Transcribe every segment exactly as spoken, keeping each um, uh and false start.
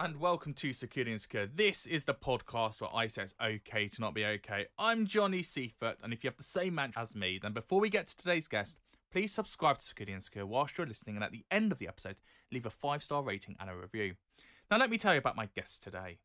And welcome to Security and Secure. This is the podcast where I say it's okay to not be okay. I'm Johnny Seafoot, and if you have the same mantra as me, then before we get to today's guest, please subscribe to Security and Secure whilst you're listening, and at the end of the episode, leave a five-star rating and a review. Now let me tell you about my guest today.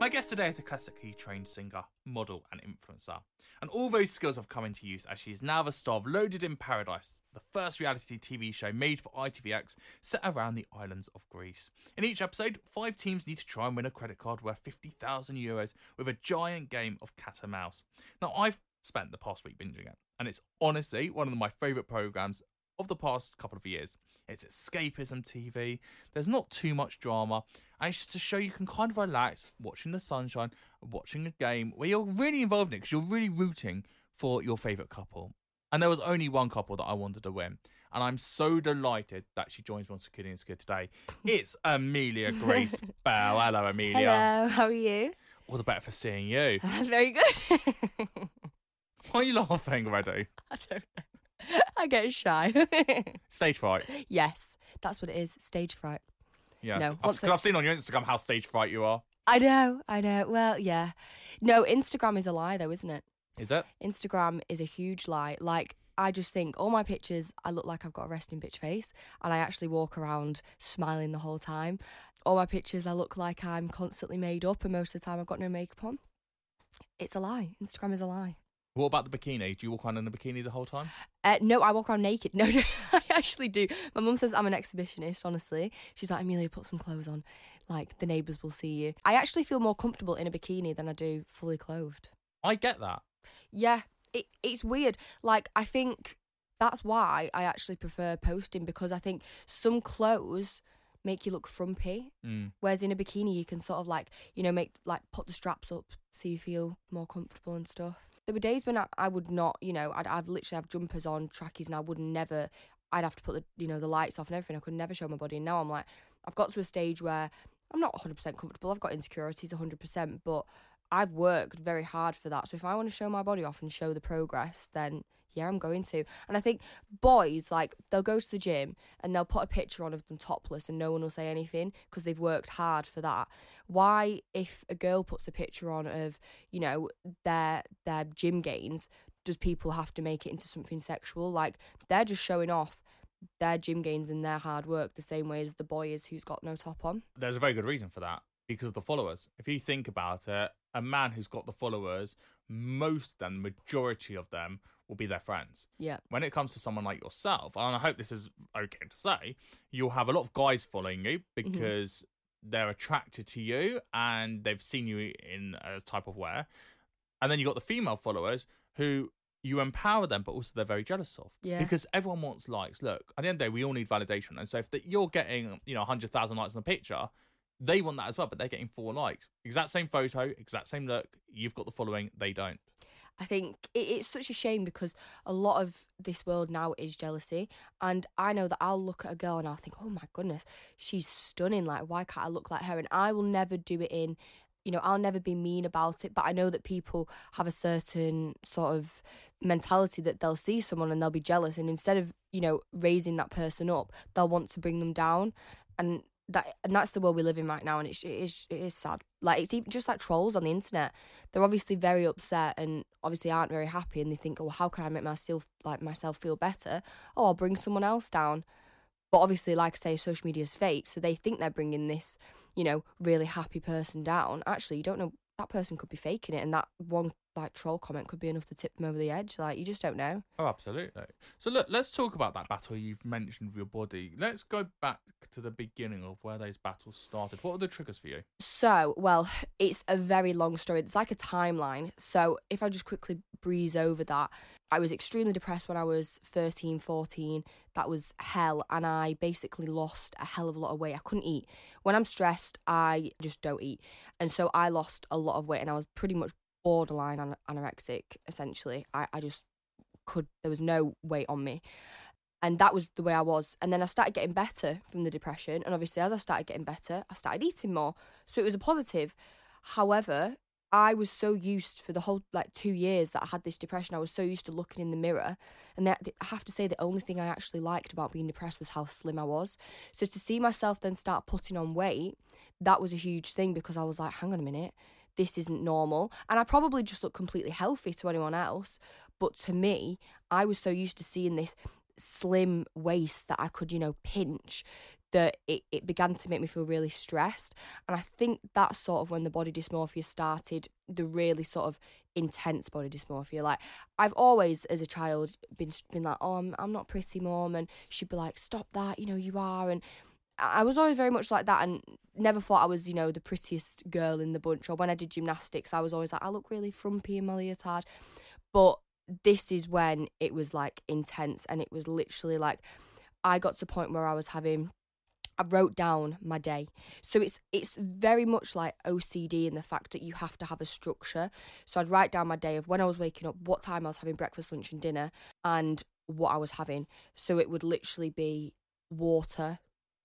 My guest today is a classically trained singer, model and influencer. And all those skills have come into use as she is now the star of Loaded in Paradise, the first reality T V show made for I T V X set around the islands of Greece. In each episode, five teams need to try and win a credit card worth fifty thousand euros with a giant game of cat and mouse. Now, I've spent the past week binging it, and it's honestly one of my favourite programmes of the past couple of years. It's escapism T V, there's not too much drama, and it's just to show you can kind of relax watching the sunshine, watching a game where you're really involved in it because you're really rooting for your favourite couple. And there was only one couple that I wanted to win, and I'm so delighted that she joins me on Security and Secure today. It's Amelia Grace Bell. Hello, Amelia. Hello, how are you? All the better for seeing you. That's very good. Why are you laughing already? I don't know. I get shy. Stage fright. Yes, that's what it is. Stage fright. Yeah. No, I've, I've seen on your Instagram how stage fright you are. I know, I know. Well, yeah. No, Instagram is a lie though, isn't it? Is it? Instagram is a huge lie. Like, I just think all my pictures, I look like I've got a resting bitch face, and I actually walk around smiling the whole time. All my pictures, I look like I'm constantly made up, and most of the time I've got no makeup on. It's a lie. Instagram is a lie. What about the bikini? Do you walk around in a bikini the whole time? Uh, no, I walk around naked. No, I actually do. My mum says I'm an exhibitionist, honestly. She's like, Amelia, put some clothes on. Like, the neighbours will see you. I actually feel more comfortable in a bikini than I do fully clothed. I get that. Yeah, it, it's weird. Like, I think that's why I actually prefer posting, because I think some clothes make you look frumpy, mm. whereas in a bikini you can sort of like, you know, make like put the straps up so you feel more comfortable and stuff. There were days when I, I would not, you know, I'd, I'd literally have jumpers on, trackies, and I would never, I'd have to put the, you know, the lights off and everything. I could never show my body. And now I'm like, I've got to a stage where I'm not one hundred percent comfortable. I've got insecurities one hundred percent, but I've worked very hard for that. So if I want to show my body off and show the progress, then yeah, I'm going to. And I think boys, like, they'll go to the gym and they'll put a picture on of them topless and no one will say anything because they've worked hard for that. Why, if a girl puts a picture on of, you know, their their gym gains, does people have to make it into something sexual? Like, they're just showing off their gym gains and their hard work the same way as the boy is who's got no top on. There's a very good reason for that, because of the followers. If you think about it, a man who's got the followers, most of them, the majority of them, will be their friends. Yeah. When it comes to someone like yourself, and I hope this is okay to say, you'll have a lot of guys following you because mm-hmm. they're attracted to you and they've seen you in a type of wear. And then you've got the female followers who you empower them, but also they're very jealous of. Yeah. Because everyone wants likes. Look, at the end of the day, we all need validation. And so if that you're getting, you know, one hundred thousand likes on a picture, they want that as well, but they're getting four likes. Exact same photo, exact same look. You've got the following, they don't. I think it, it's such a shame because a lot of this world now is jealousy, and I know that I'll look at a girl and I'll think, oh my goodness, she's stunning, like why can't I look like her? And I will never do it in, you know, I'll never be mean about it, but I know that people have a certain sort of mentality that they'll see someone and they'll be jealous, and instead of, you know, raising that person up, they'll want to bring them down. And that and that's the world we live in right now, and it's it is it is sad. Like, it's even just like trolls on the internet. They're obviously very upset and obviously aren't very happy, and they think, oh, how can I make myself like myself feel better? Oh, I'll bring someone else down. But obviously, like I say, social media is fake, so they think they're bringing this, you know, really happy person down. Actually, you don't know, that person could be faking it, and that one like troll comment could be enough to tip them over the edge. Like, you just don't know. Oh, absolutely. So look, let's talk about that battle you've mentioned with your body. Let's go back to the beginning of where those battles started. What are the triggers for you? So, well, it's a very long story. It's like a timeline. So if I just quickly breeze over that, I was extremely depressed when I was thirteen, fourteen. That was hell. And I basically lost a hell of a lot of weight. I couldn't eat. When I'm stressed, I just don't eat. And so I lost a lot of weight, and I was pretty much borderline an- anorexic, essentially. I, I just could, there was no weight on me. And that was the way I was. And then I started getting better from the depression. And obviously, as I started getting better, I started eating more. So it was a positive. However, I was so used for the whole, like, two years that I had this depression, I was so used to looking in the mirror. And that, I have to say, the only thing I actually liked about being depressed was how slim I was. So to see myself then start putting on weight, that was a huge thing, because I was like, hang on a minute, this isn't normal. And I probably just look completely healthy to anyone else, but to me, I was so used to seeing this slim waist that I could, you know, pinch, that it, it began to make me feel really stressed. And I think that's sort of when the body dysmorphia started, the really sort of intense body dysmorphia. Like, I've always as a child been been like, oh, I'm, I'm not pretty, mom, and she'd be like, stop that, you know, you are. And I was always very much like that, and never thought I was, you know, the prettiest girl in the bunch. Or when I did gymnastics, I was always like, I look really frumpy in my leotard. But this is when it was like intense, and it was literally like, I got to a point where I was having, I wrote down my day. So it's it's very much like O C D in the fact that you have to have a structure. So I'd write down my day of when I was waking up, what time I was having breakfast, lunch and dinner, and what I was having. So it would literally be water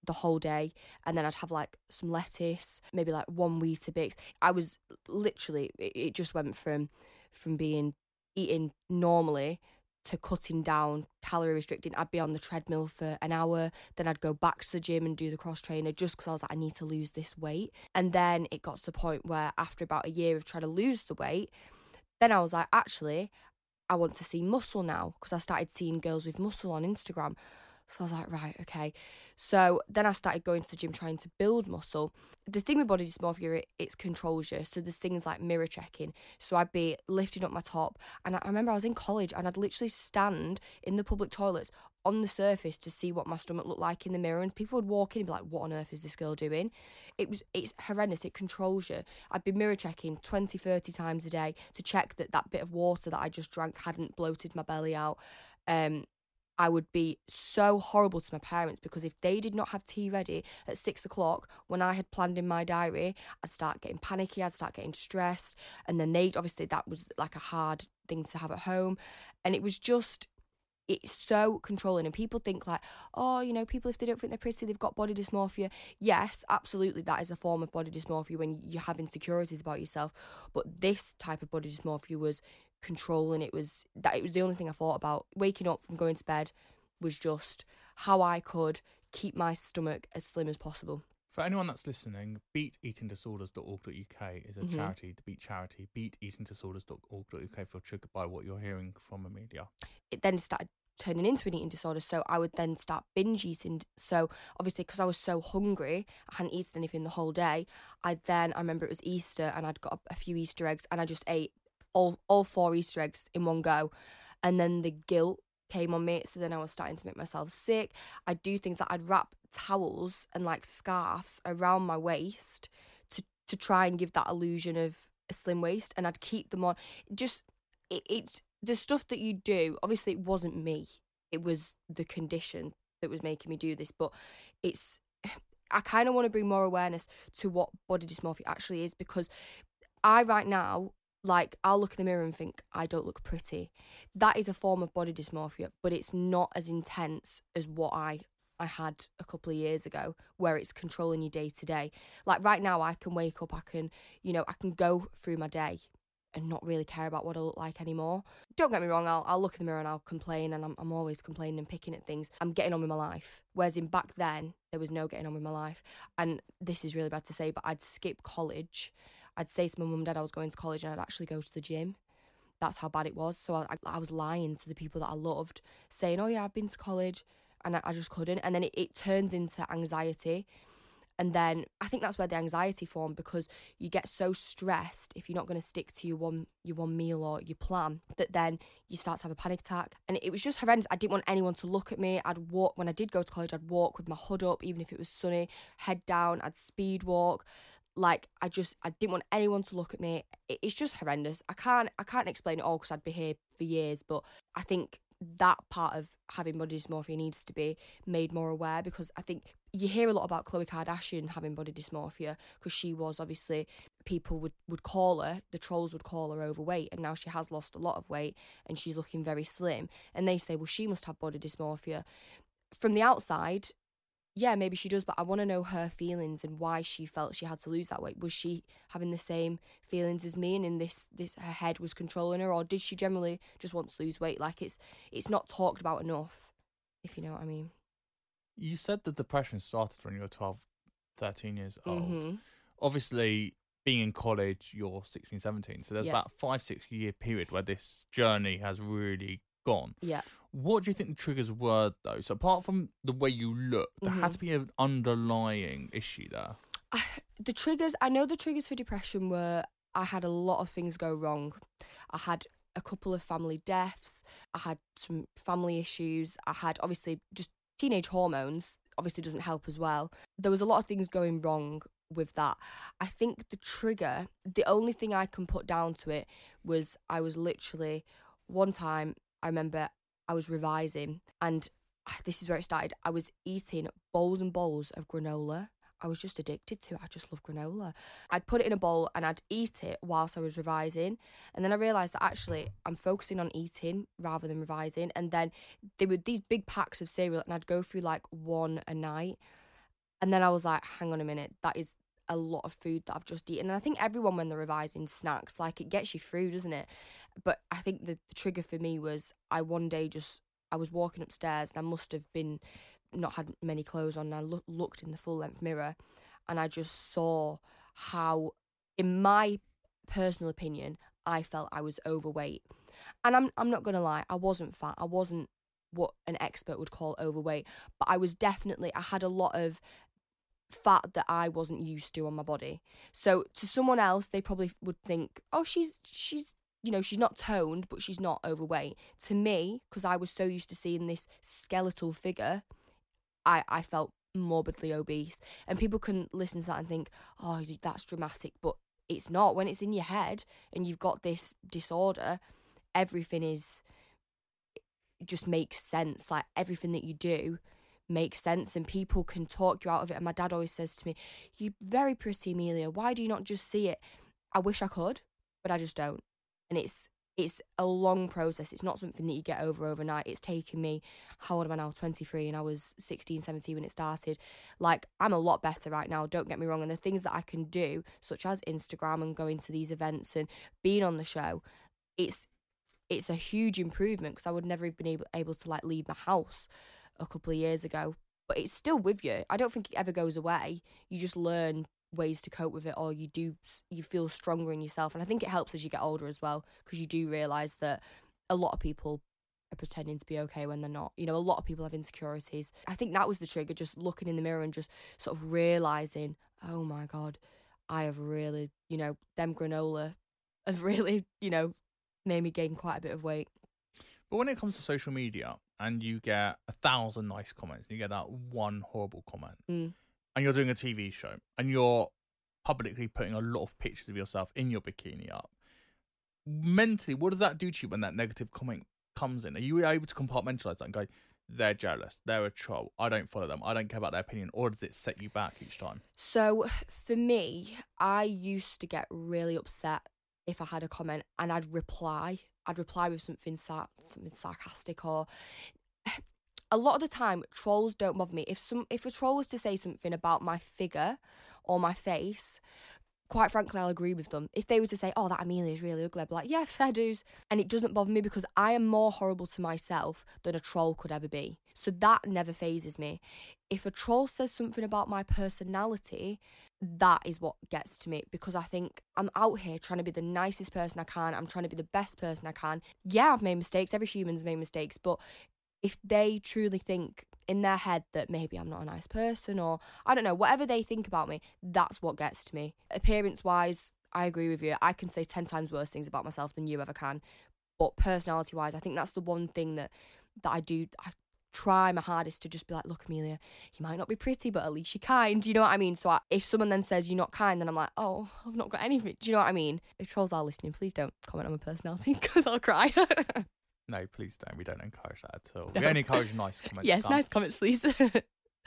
the whole day, and then I'd have like some lettuce, maybe like one Weetabix. I was literally, it just went from from being eating normally to cutting down, calorie restricting. I'd be on the treadmill for an hour, then I'd go back to the gym and do the cross trainer, just because I was like, I need to lose this weight. And then it got to the point where after about a year of trying to lose the weight, then I was like, actually, I want to see muscle now, because I started seeing girls with muscle on Instagram. So I was like, right, okay. So then I started going to the gym trying to build muscle. The thing with body dysmorphia, it, it controls you. So there's things like mirror checking. So I'd be lifting up my top. And I, I remember I was in college, and I'd literally stand in the public toilets on the surface to see what my stomach looked like in the mirror. And people would walk in and be like, what on earth is this girl doing? It was, it's horrendous. It controls you. I'd be mirror checking twenty, thirty times a day to check that that bit of water that I just drank hadn't bloated my belly out. Um... I would be so horrible to my parents, because if they did not have tea ready at six o'clock when I had planned in my diary, I'd start getting panicky, I'd start getting stressed. And then they'd, obviously that was like a hard thing to have at home. And it was just, it's so controlling. And people think like, oh, you know, people, if they don't think they're pretty, they've got body dysmorphia. Yes, absolutely, that is a form of body dysmorphia when you have insecurities about yourself. But this type of body dysmorphia was controlling. It was that it was the only thing I thought about. Waking up from going to bed was just how I could keep my stomach as slim as possible. For anyone that's listening, beat eating disorders dot org dot U K is a mm-hmm. charity, the Beat Charity, beat eating disorders dot org dot U K, if you're triggered by what you're hearing from Amelia. It then started turning into an eating disorder, so I would then start binge eating. So obviously, because I was so hungry, I hadn't eaten anything the whole day. I then, I remember it was Easter, and I'd got a few Easter eggs, and I just ate all all four Easter eggs in one go. And then the guilt came on me, so then I was starting to make myself sick. I'd do things like, I'd wrap towels and like scarves around my waist to to try and give that illusion of a slim waist, and I'd keep them on. Just it, it's the stuff that you do. Obviously it wasn't me, it was the condition that was making me do this, but it's, I kind of want to bring more awareness to what body dysmorphia actually is, because I right now Like, I'll look in the mirror and think, I don't look pretty. That is a form of body dysmorphia, but it's not as intense as what I I had a couple of years ago, where it's controlling your day to day. Like right now, I can wake up, I can, you know, I can go through my day and not really care about what I look like anymore. Don't get me wrong, I'll, I'll look in the mirror and I'll complain, and I'm, I'm always complaining and picking at things. I'm getting on with my life. Whereas in back then, there was no getting on with my life. And this is really bad to say, but I'd skip college. I'd say to my mum and dad I was going to college, and I'd actually go to the gym. That's how bad it was. So I, I, I was lying to the people that I loved, saying, oh yeah, I've been to college, and I, I just couldn't. And then it, it turns into anxiety. And then I think that's where the anxiety formed, because you get so stressed if you're not going to stick to your one your one meal or your plan, that then you start to have a panic attack. And it was just horrendous. I didn't want anyone to look at me. I'd walk, when I did go to college, I'd walk with my hood up, even if it was sunny, head down, I'd speed walk. Like, I just, I didn't want anyone to look at me. It, it's just horrendous. I can't, I can't explain it all, because I'd be here for years. But I think that part of having body dysmorphia needs to be made more aware, because I think you hear a lot about Khloe Kardashian having body dysmorphia, because she was obviously, people would, would call her, the trolls would call her overweight, and now she has lost a lot of weight and she's looking very slim. And they say, well, she must have body dysmorphia. From the outside, yeah, maybe she does, but I want to know her feelings and why she felt she had to lose that weight. Was she having the same feelings as me, and in this, this her head was controlling her, or did she generally just want to lose weight? Like, it's it's not talked about enough, if you know what I mean. You said that depression started when you were twelve, thirteen years old. Mm-hmm. Obviously, being in college, you're sixteen, seventeen, so there's yeah. about five, six year period where this journey has really gone. Yeah. What do you think the triggers were, though? So apart from the way you look, there mm-hmm. had to be an underlying issue there. I, the triggers, I know the triggers for depression were, I had a lot of things go wrong. I had a couple of family deaths. I had some family issues. I had, obviously, just teenage hormones, obviously doesn't help as well. There was a lot of things going wrong with that. I think the trigger, the only thing I can put down to it was, I was literally, one time, I remember I was revising, and this is where it started. I was eating bowls and bowls of granola. I was just addicted to it. I just love granola. I'd put it in a bowl and I'd eat it whilst I was revising. And then I realised that actually I'm focusing on eating rather than revising. And then there were these big packs of cereal, and I'd go through like one a night. And then I was like, hang on a minute, that is a lot of food that I've just eaten. And I think everyone, when they're revising, snacks, like, it gets you through, doesn't it? But I think the, the trigger for me was, I one day just, I was walking upstairs, and I must have been, not had many clothes on, and I lo- looked in the full length mirror, and I just saw how, in my personal opinion, I felt I was overweight. And I'm I'm not gonna lie, I wasn't fat, I wasn't what an expert would call overweight, but I was definitely, I had a lot of fat that I wasn't used to on my body. So to someone else, they probably would think, oh, she's she's you know, she's not toned, but she's not overweight. To me, because I was so used to seeing this skeletal figure, I, I felt morbidly obese. And people can listen to that and think, oh, that's dramatic, but it's not. When it's in your head and you've got this disorder, everything is, it just makes sense. Like, everything that you do makes sense, and people can talk you out of it. And my dad always says to me, you're very pretty, Amelia, why do you not just see it? I wish I could, but I just don't. And it's it's a long process. It's not something that you get over overnight. It's taken me, how old am I now, twenty-three, and I was sixteen, seventeen when it started. Like, I'm a lot better right now, don't get me wrong. And the things that I can do, such as Instagram and going to these events and being on the show, it's it's a huge improvement, because I would never have been able, able to, like, leave my house a couple of years ago. But it's still with you. I don't think it ever goes away. You just learn ways to cope with it, or you do you feel stronger in yourself. And I think it helps as you get older as well, because you do realise that a lot of people are pretending to be okay when they're not. You know, a lot of people have insecurities. I think that was the trigger, just looking in the mirror and just sort of realising, oh my God, I have really, you know, them granola have really, you know, made me gain quite a bit of weight. But when it comes to social media, and you get a thousand nice comments, and you get that one horrible comment, mm. and you're doing a T V show, and you're publicly putting a lot of pictures of yourself in your bikini up, mentally, what does that do to you when that negative comment comes in? Are you able to compartmentalise that and go, they're jealous, they're a troll, I don't follow them, I don't care about their opinion, or does it set you back each time? So for me, I used to get really upset if I had a comment, and I'd reply. I'd reply with something sar- something sarcastic, or a lot of the time trolls don't bother me. If some if a troll was to say something about my figure or my face, quite frankly, I'll agree with them. If they were to say, oh, that Amelia is really ugly, I'd be like, yeah, fair dues. And it doesn't bother me because I am more horrible to myself than a troll could ever be. So that never phases me. If a troll says something about my personality, that is what gets to me, because I think I'm out here trying to be the nicest person I can. I'm trying to be the best person I can. Yeah, I've made mistakes. Every human's made mistakes. But if they truly think in their head that maybe I'm not a nice person, or I don't know, whatever they think about me, that's what gets to me. Appearance-wise, I agree with you. I can say ten times worse things about myself than you ever can. But personality-wise, I think that's the one thing that, that I do. I try my hardest to just be like, look, Amelia, you might not be pretty, but at least you're kind. You know what I mean? So I, if someone then says you're not kind, then I'm like, oh, I've not got anything. Do you know what I mean? If trolls are listening, please don't comment on my personality because I'll cry. No, please don't. We don't encourage that at all. No. We only encourage nice comments. Yes, nice comments, please.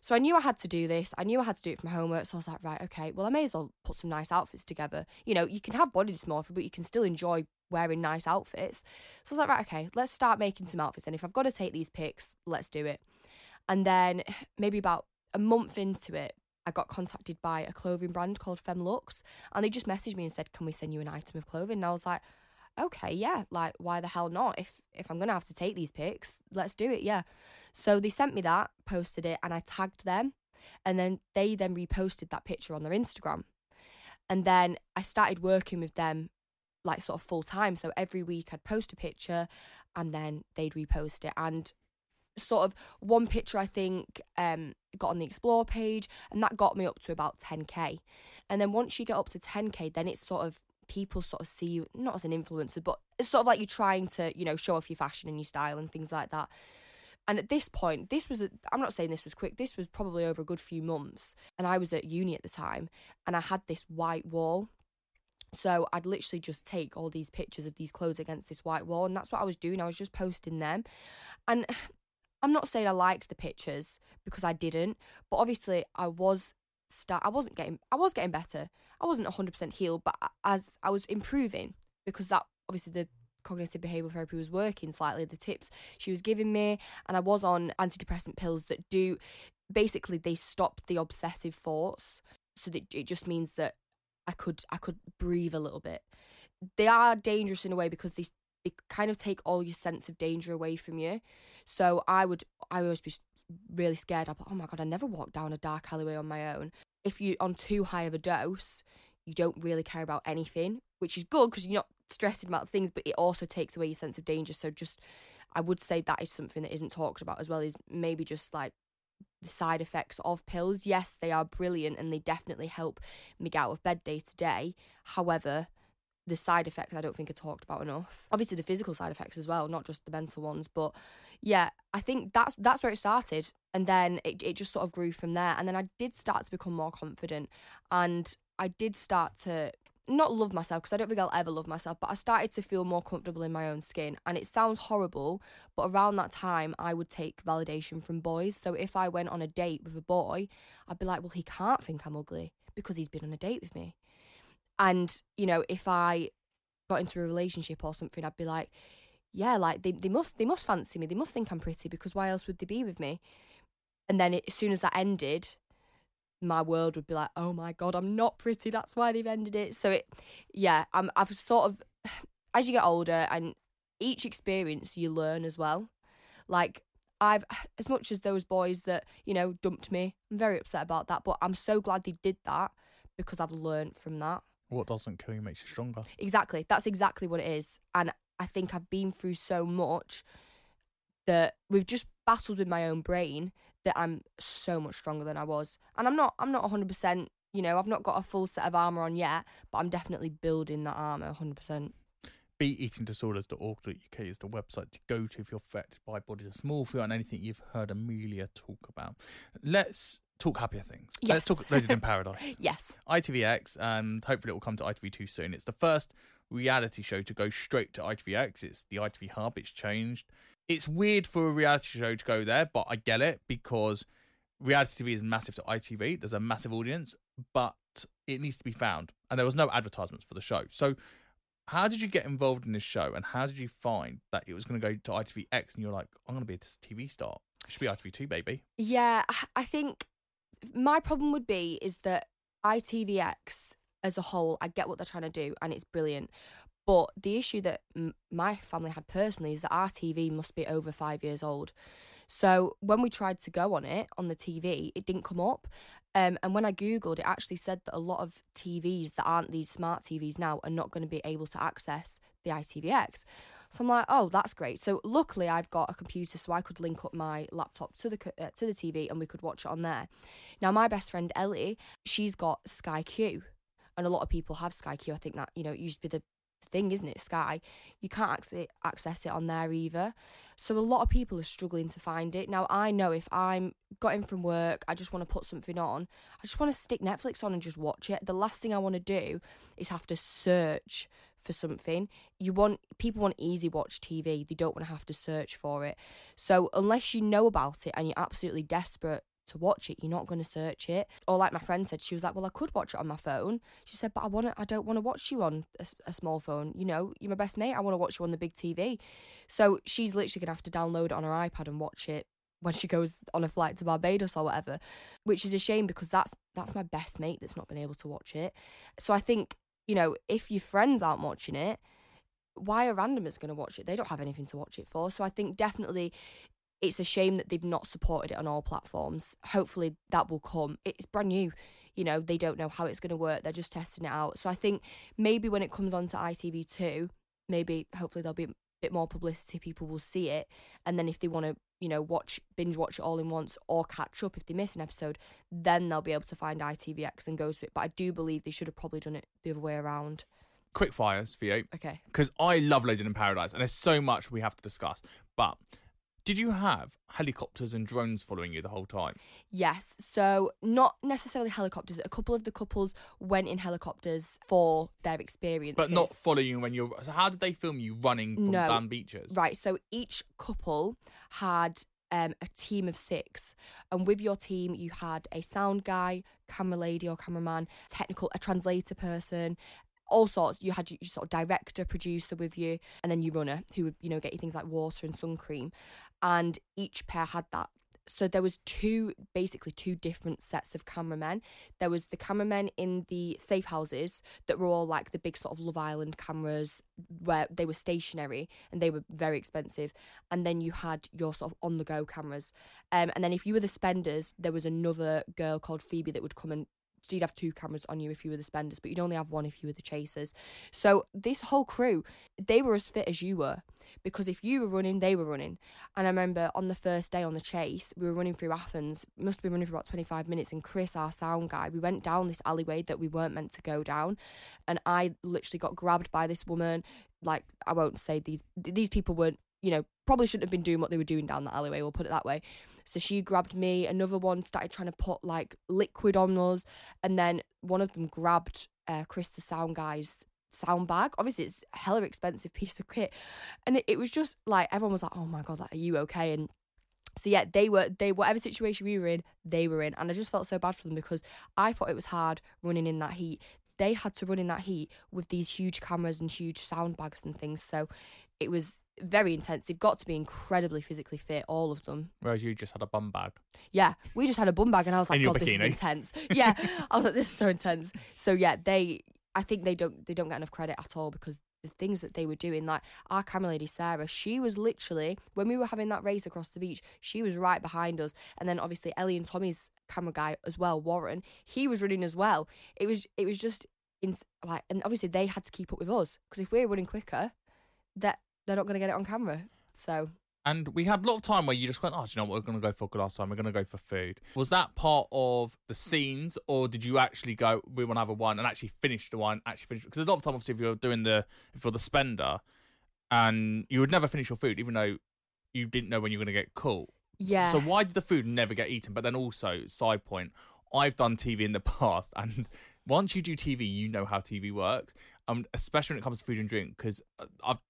So I knew I had to do this. I knew I had to do it for my homework. So I was like, right, okay, well, I may as well put some nice outfits together. You know, you can have body dysmorphia, but you can still enjoy wearing nice outfits. So I was like, right, okay, let's start making some outfits. And if I've got to take these pics, let's do it. And then maybe about a month into it, I got contacted by a clothing brand called Femme Luxe. And they just messaged me and said, can we send you an item of clothing? And I was like, okay, yeah, like, why the hell not? If if I'm going to have to take these pics, let's do it, yeah. So they sent me that, posted it, and I tagged them. And then they then reposted that picture on their Instagram. And then I started working with them like sort of full time. So every week I'd post a picture and then they'd repost it. And sort of one picture I think um got on the Explore page, and that got me up to about ten K. And then once you get up to ten K, then it's sort of people sort of see you not as an influencer, but it's sort of like you're trying to, you know, show off your fashion and your style and things like that. And at this point, this was, a, I'm not saying this was quick, this was probably over a good few months. And I was at uni at the time, and I had this white wall. So I'd literally just take all these pictures of these clothes against this white wall. And that's what I was doing. I was just posting them. And I'm not saying I liked the pictures, because I didn't. But obviously I was, start, I wasn't getting, I was getting better. I wasn't one hundred percent healed, but as I was improving, because that obviously the cognitive behavioural therapy was working slightly, the tips she was giving me, and I was on antidepressant pills that do basically they stop the obsessive thoughts, so that it just means that I could I could breathe a little bit. They are dangerous in a way, because they they kind of take all your sense of danger away from you. So I would I would always be really scared. I'd be like, oh my god, I never walk down a dark alleyway on my own. If you're on too high of a dose, you don't really care about anything, which is good because you're not stressing about things, but it also takes away your sense of danger. So just, I would say that is something that isn't talked about as well, is maybe just like the side effects of pills. Yes, they are brilliant and they definitely help me get out of bed day to day. However, the side effects I don't think are talked about enough. Obviously the physical side effects as well, not just the mental ones. But yeah, I think that's that's where it started. And then it, it just sort of grew from there. And then I did start to become more confident, and I did start to not love myself, because I don't think I'll ever love myself, but I started to feel more comfortable in my own skin. And it sounds horrible, but around that time I would take validation from boys. So if I went on a date with a boy, I'd be like, well, he can't think I'm ugly because he's been on a date with me. And, you know, if I got into a relationship or something, I'd be like, yeah, like they, they must they must fancy me, they must think I'm pretty, because why else would they be with me? And then it, as soon as that ended, my world would be like, oh my god, I'm not pretty, that's why they've ended it. So it, yeah, I'm, I've sort of, as you get older and each experience you learn as well, like I've, as much as those boys that, you know, dumped me, I'm very upset about that, but I'm so glad they did that, because I've learned from that. What doesn't kill you makes you stronger. Exactly, that's exactly what it is. And I think I've been through so much that we've just battled with my own brain, that I'm so much stronger than I was. And I'm not I'm not one hundred percent, you know, I've not got a full set of armour on yet, but I'm definitely building that armour one hundred percent. beat eating disorders dot org dot U K is the website to go to if you're affected by body dysmorphia and anything you've heard Amelia talk about. Let's talk happier things. Yes. Let's talk Loaded in Paradise. Yes. I T V X, and hopefully it will come to I T V two soon. It's the first reality show to go straight to I T V X. It's the I T V hub, it's changed. It's weird for a reality show to go there, but I get it, because reality T V is massive to I T V. There's a massive audience, but it needs to be found. And there was no advertisements for the show. So how did you get involved in this show, and how did you find that it was going to go to I T V X and you're like, I'm going to be a T V star? It should be I T V two, baby. Yeah, I think my problem would be is that I T V X as a whole, I get what they're trying to do and it's brilliant. But the issue that m- my family had personally is that our T V must be over five years old. So when we tried to go on it, on the T V, it didn't come up. Um, and when I Googled, it actually said that a lot of T Vs that aren't these smart T Vs now are not going to be able to access the I T V X. So I'm like, oh, that's great. So luckily I've got a computer, so I could link up my laptop to the uh, to the T V and we could watch it on there. Now, my best friend Ellie, she's got Sky Q. And a lot of people have Sky Q. I think that, you know, it used to be the thing, isn't it, Sky? You can't access access it on there either. So a lot of people are struggling to find it. Now, I know if I'm got in from work, I just want to put something on, I just want to stick Netflix on and just watch it. The last thing I want to do is have to search for something. You want people want easy watch T V. They don't want to have to search for it. So unless you know about it and you're absolutely desperate to watch it, you're not going to search it. Or like my friend said, she was like, well, I could watch it on my phone. She said, but I want to, I don't want to watch you on a, a small phone. You know, you're my best mate. I want to watch you on the big T V. So she's literally going to have to download it on her iPad and watch it when she goes on a flight to Barbados or whatever, which is a shame, because that's that's my best mate that's not been able to watch it. So I think, you know, if your friends aren't watching it, why are randomers going to watch it? They don't have anything to watch it for. So I think definitely it's a shame that they've not supported it on all platforms. Hopefully that will come. It's brand new. you know, they don't know how it's going to work. They're just testing it out. So I think maybe when it comes on to I T V two, maybe hopefully there'll be a bit more publicity. People will see it. And then if they want to, you know, watch, binge watch it all in once or catch up if they miss an episode, then they'll be able to find I T V X and go to it. But I do believe they should have probably done it the other way around. Quick fires for you. Okay. Because I love Loaded in Paradise and there's so much we have to discuss. But did you have helicopters and drones following you the whole time? Yes. So not necessarily helicopters. A couple of the couples went in helicopters for their experiences. But not following you when you're... So how did they film you running from no. down beaches? Right. So each couple had um, a team of six. And with your team, you had a sound guy, camera lady or cameraman, technical, a translator person... all sorts. You had your sort of director, producer with you, and then your runner who would, you know, get you things like water and sun cream. And each pair had that. So there was two, basically two different sets of cameramen. There was the cameramen in the safe houses that were all like the big sort of Love Island cameras where they were stationary and they were very expensive. And then you had your sort of on-the-go cameras. Um, and then if you were the spenders, there was another girl called Phoebe that would come and... So you'd have two cameras on you if you were the spenders, but you'd only have one if you were the chasers. So this whole crew, they were as fit as you were, because if you were running, they were running. And I remember on the first day on the chase, we were running through Athens, must have been running for about twenty-five minutes, and Chris, our sound guy, we went down this alleyway that we weren't meant to go down, and I literally got grabbed by this woman. Like, I won't say these, these people weren't, you know, probably shouldn't have been doing what they were doing down that alleyway, we'll put it that way. So she grabbed me, another one started trying to put like liquid on us, and then one of them grabbed uh, Chris, the sound guy's sound bag. Obviously it's a hella expensive piece of kit, and it, it was just like, everyone was like, oh my god, like, are you okay? And so yeah, they were, they whatever situation we were in, they were in, and I just felt so bad for them because I thought it was hard running in that heat. They had to run in that heat with these huge cameras and huge sound bags and things, so it was very intense. They've got to be incredibly physically fit, all of them. Whereas you just had a bum bag. Yeah, we just had a bum bag, and I was like, God, this is intense. Yeah, I was like, this is so intense. So yeah, they, I think they don't, they don't get enough credit at all, because the things that they were doing, like our camera lady Sarah, she was literally, when we were having that race across the beach, she was right behind us. And then obviously Ellie and Tommy's camera guy as well, Warren, he was running as well. It was, it was just in, like, and obviously they had to keep up with us, because if we were running quicker, that they're not going to get it on camera. So, and we had a lot of time where you just went, oh, do you know what we're going to go for last time? We're going to go for food. Was that part of the scenes, or did you actually go, we want to have a wine, and actually finish the wine, actually finish? Because a lot of time, obviously, if you're doing the, if you're the spender, and you would never finish your food, even though you didn't know when you were going to get caught. Yeah. So why did the food never get eaten? But then also, side point, I've done T V in the past, and once you do T V, you know how T V works, um, especially when it comes to food and drink, because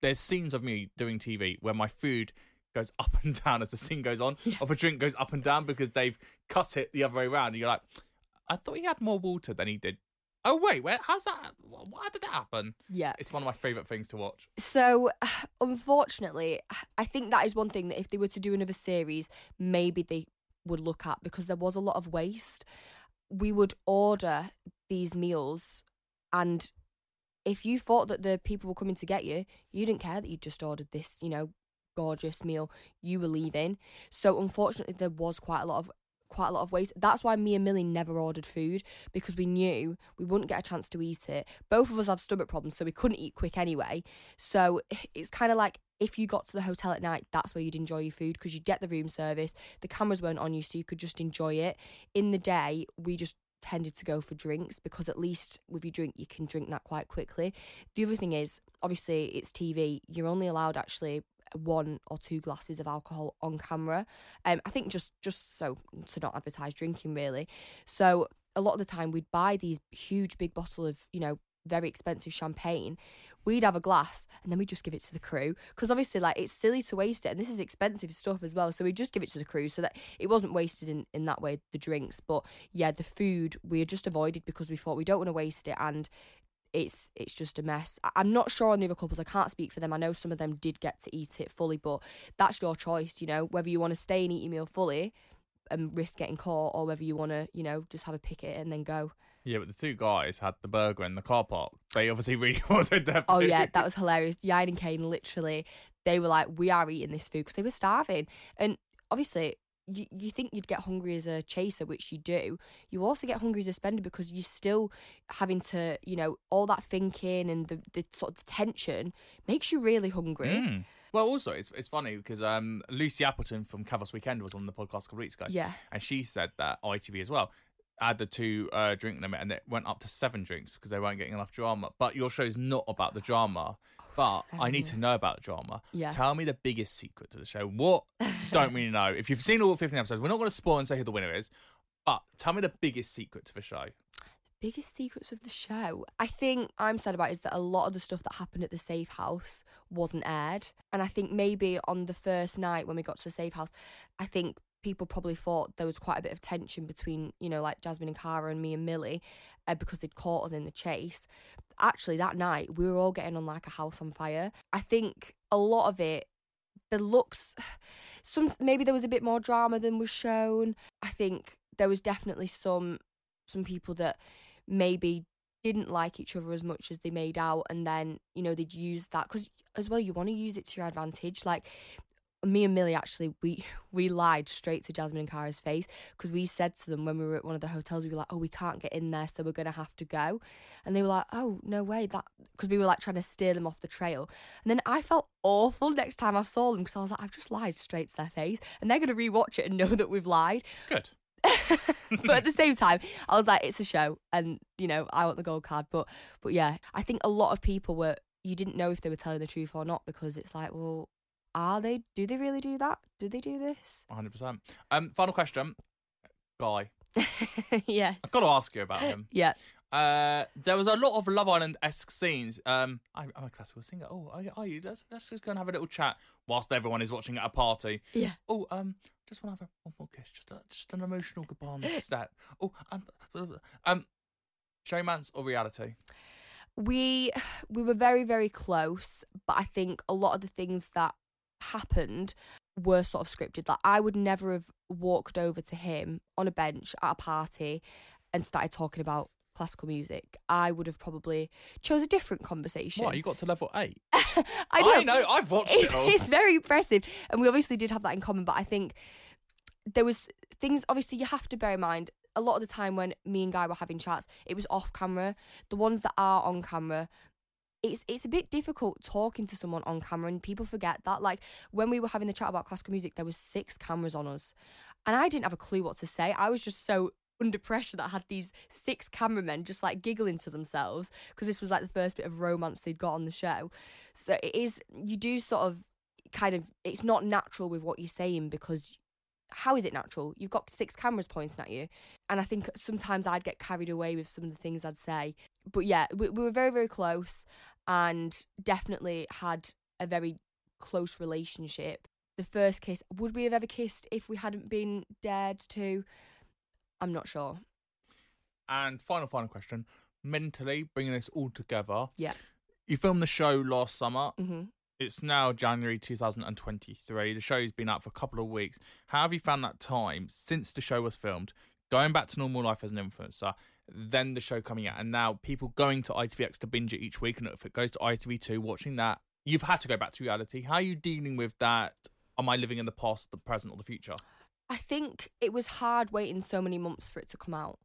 there's scenes of me doing T V where my food goes up and down as the scene goes on, yeah. Or a drink goes up and down because they've cut it the other way around. And you're like, I thought he had more water than he did. Oh, wait, where? How's that? Why did that happen? Yeah. It's one of my favourite things to watch. So, unfortunately, I think that is one thing that if they were to do another series, maybe they would look at, because there was a lot of waste. We would order these meals, and if you thought that the people were coming to get you, you didn't care that you just ordered this, you know, gorgeous meal. You were leaving. So unfortunately, there was quite a lot of quite a lot of waste. That's why me and Millie never ordered food, because we knew we wouldn't get a chance to eat it. Both of us have stomach problems, so we couldn't eat quick anyway. So it's kind of like, if you got to the hotel at night, that's where you'd enjoy your food, because you'd get the room service. The cameras weren't on you, so you could just enjoy it. In the day, we just tended to go for drinks, because at least with your drink, you can drink that quite quickly. The other thing is, obviously, it's T V. You're only allowed actually one or two glasses of alcohol on camera. Um, I think just, just so to not advertise drinking, really. So a lot of the time, we'd buy these huge, big bottle of, you know, very expensive champagne. We'd have a glass and then we'd just give it to the crew, because obviously, like, it's silly to waste it, and this is expensive stuff as well, so we'd just give it to the crew so that it wasn't wasted in, in that way, the drinks. But yeah, the food we just avoided, because we thought we don't want to waste it, and it's it's just a mess. I'm not sure on the other couples, I can't speak for them. I know some of them did get to eat it fully, but that's your choice, you know, whether you want to stay and eat your meal fully and risk getting caught, or whether you want to, you know, just have a picket and then go. Yeah, but the two guys had the burger in the car park. They obviously really ordered their food. Oh, yeah, that was hilarious. Yain and Kane, literally, they were like, we are eating this food, because they were starving. And obviously, you, you think you'd get hungry as a chaser, which you do. You also get hungry as a spender because you're still having to, you know, all that thinking and the, the sort of the tension makes you really hungry. Mm. Well, also, it's it's funny because um, Lucy Appleton from Cavos Weekend was on the podcast a couple weeks ago. Yeah. And she said that I T V as well had the two uh, drink limit and it went up to seven drinks because they weren't getting enough drama. But your show's not about the drama. Oh, but seven. I need to know about the drama. Yeah. Tell me the biggest secret to the show. What don't really know? If you've seen all fifteen episodes, we're not going to spoil and say who the winner is. But tell me the biggest secret to the show. The biggest secrets of the show? I think I'm sad about is that a lot of the stuff that happened at the safe house wasn't aired. And I think maybe on the first night when we got to the safe house, I think people probably thought there was quite a bit of tension between, you know, like Jasmine and Cara and me and Millie uh, because they'd caught us in the chase. Actually, that night, we were all getting on like a house on fire. I think a lot of it, the looks, some maybe there was a bit more drama than was shown. I think there was definitely some some people that maybe didn't like each other as much as they made out, and then, you know, they'd use that. Because as well, you want to use it to your advantage. Like, me and Millie, actually, we we lied straight to Jasmine and Cara's face because we said to them when we were at one of the hotels, we were like, oh, we can't get in there, so we're going to have to go. And they were like, oh, no way. That Because we were, like, trying to steer them off the trail. And then I felt awful next time I saw them because I was like, I've just lied straight to their face. And they're going to rewatch it and know that we've lied. Good. But at the same time, I was like, it's a show and, you know, I want the gold card. But, but yeah, I think a lot of people were, you didn't know if they were telling the truth or not because it's like, well, are they, do they really do that? Do they do this? one hundred percent. Um, final question. Guy. Yes. I've got to ask you about him. Yeah. Uh, there was a lot of Love Island-esque scenes. Um, I'm, I'm a classical singer. Oh, are, are you? Let's, let's just go and have a little chat whilst everyone is watching at a party. Yeah. Oh, um, just want to have a, one more kiss. Just a, just an emotional goodbye on the step. Oh, um, um, showmance or reality? We we were very, very close, but I think a lot of the things that happened were sort of scripted. Like, I would never have walked over to him on a bench at a party and started talking about classical music. I would have probably chose a different conversation. What, you got to level eight? I, I know, I've watched it's, it all. It's very impressive. And we obviously did have that in common, but I think there was things, obviously you have to bear in mind, a lot of the time when me and Guy were having chats, it was off camera. The ones that are on camera, It's it's a bit difficult talking to someone on camera, and people forget that. Like, when we were having the chat about classical music, there was six cameras on us and I didn't have a clue what to say. I was just so under pressure that I had these six cameramen just like giggling to themselves because this was like the first bit of romance they'd got on the show. So it is, you do sort of kind of, it's not natural with what you're saying because how is it natural? You've got six cameras pointing at you. And I think sometimes I'd get carried away with some of the things I'd say. But yeah, we, we were very, very close and definitely had a very close relationship. The first kiss, would we have ever kissed if we hadn't been dared to? I'm not sure. And final, final question. Mentally, bringing this all together. Yeah. You filmed the show last summer. Mm-hmm. It's now January two thousand twenty-three. The show's been out for a couple of weeks. How have you found that time since the show was filmed, going back to normal life as an influencer, then the show coming out, and now people going to I T V X to binge it each week, and if it goes to I T V two, watching that, you've had to go back to reality. How are you dealing with that? Am I living in the past, the present, or the future? I think it was hard waiting so many months for it to come out.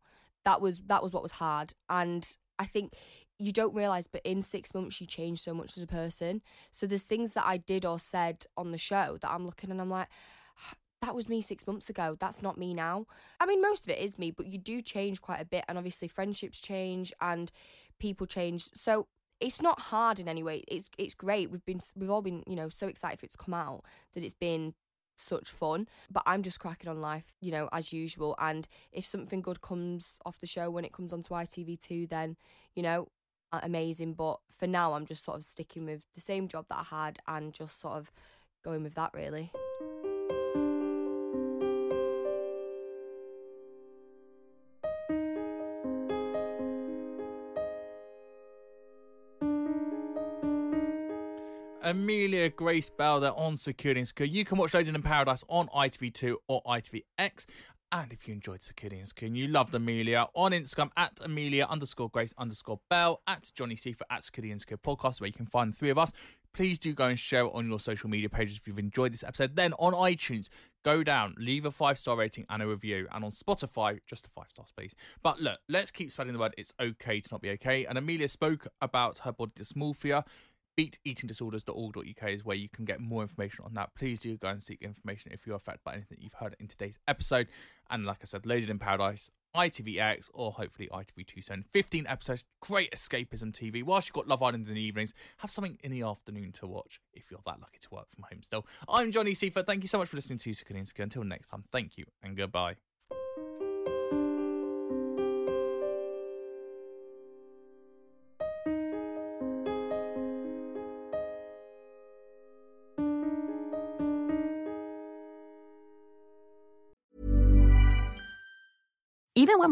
That was that was what was hard. And I think you don't realise, but in six months you change so much as a person. So there's things that I did or said on the show that I'm looking and I'm like, that was me six months ago. That's not me now. I mean, most of it is me, but you do change quite a bit. And obviously friendships change and people change. So it's not hard in any way. It's it's great. We've been we've all been, you know, so excited for it to come out that it's been such fun. But I'm just cracking on life, you know, as usual. And if something good comes off the show when it comes onto I T V two, then, you know, amazing. But for now, I'm just sort of sticking with the same job that I had and just sort of going with that, really. Amelia Grace Bell, they're on Security and Secure. You can watch Loaded in Paradise on I T V two or I T V X. And if you enjoyed Security and Secure and you loved Amelia, on Instagram at Amelia underscore Grace underscore Bell, at Johnny Seafoot, at Security and Secure Podcast, where you can find the three of us. Please do go and share it on your social media pages if you've enjoyed this episode. Then on iTunes, Go down, leave a five-star rating and a review. And on Spotify, just a five stars, please. But look, let's keep spreading the word. It's okay to not be okay. And Amelia spoke about her body dysmorphia. beat eating disorders dot org dot U K is where you can get more information on that. Please do go and seek information if you're affected by anything you've heard in today's episode. And like I said, Loaded in Paradise, I T V X, or hopefully I T V two soon. fifteen episodes, great escapism T V. Whilst you've got Love Island in the evenings, have something in the afternoon to watch if you're that lucky to work from home still. I'm Johnny Seafoot. Thank you so much for listening to Security and Secure. Until next time, thank you and goodbye. Even when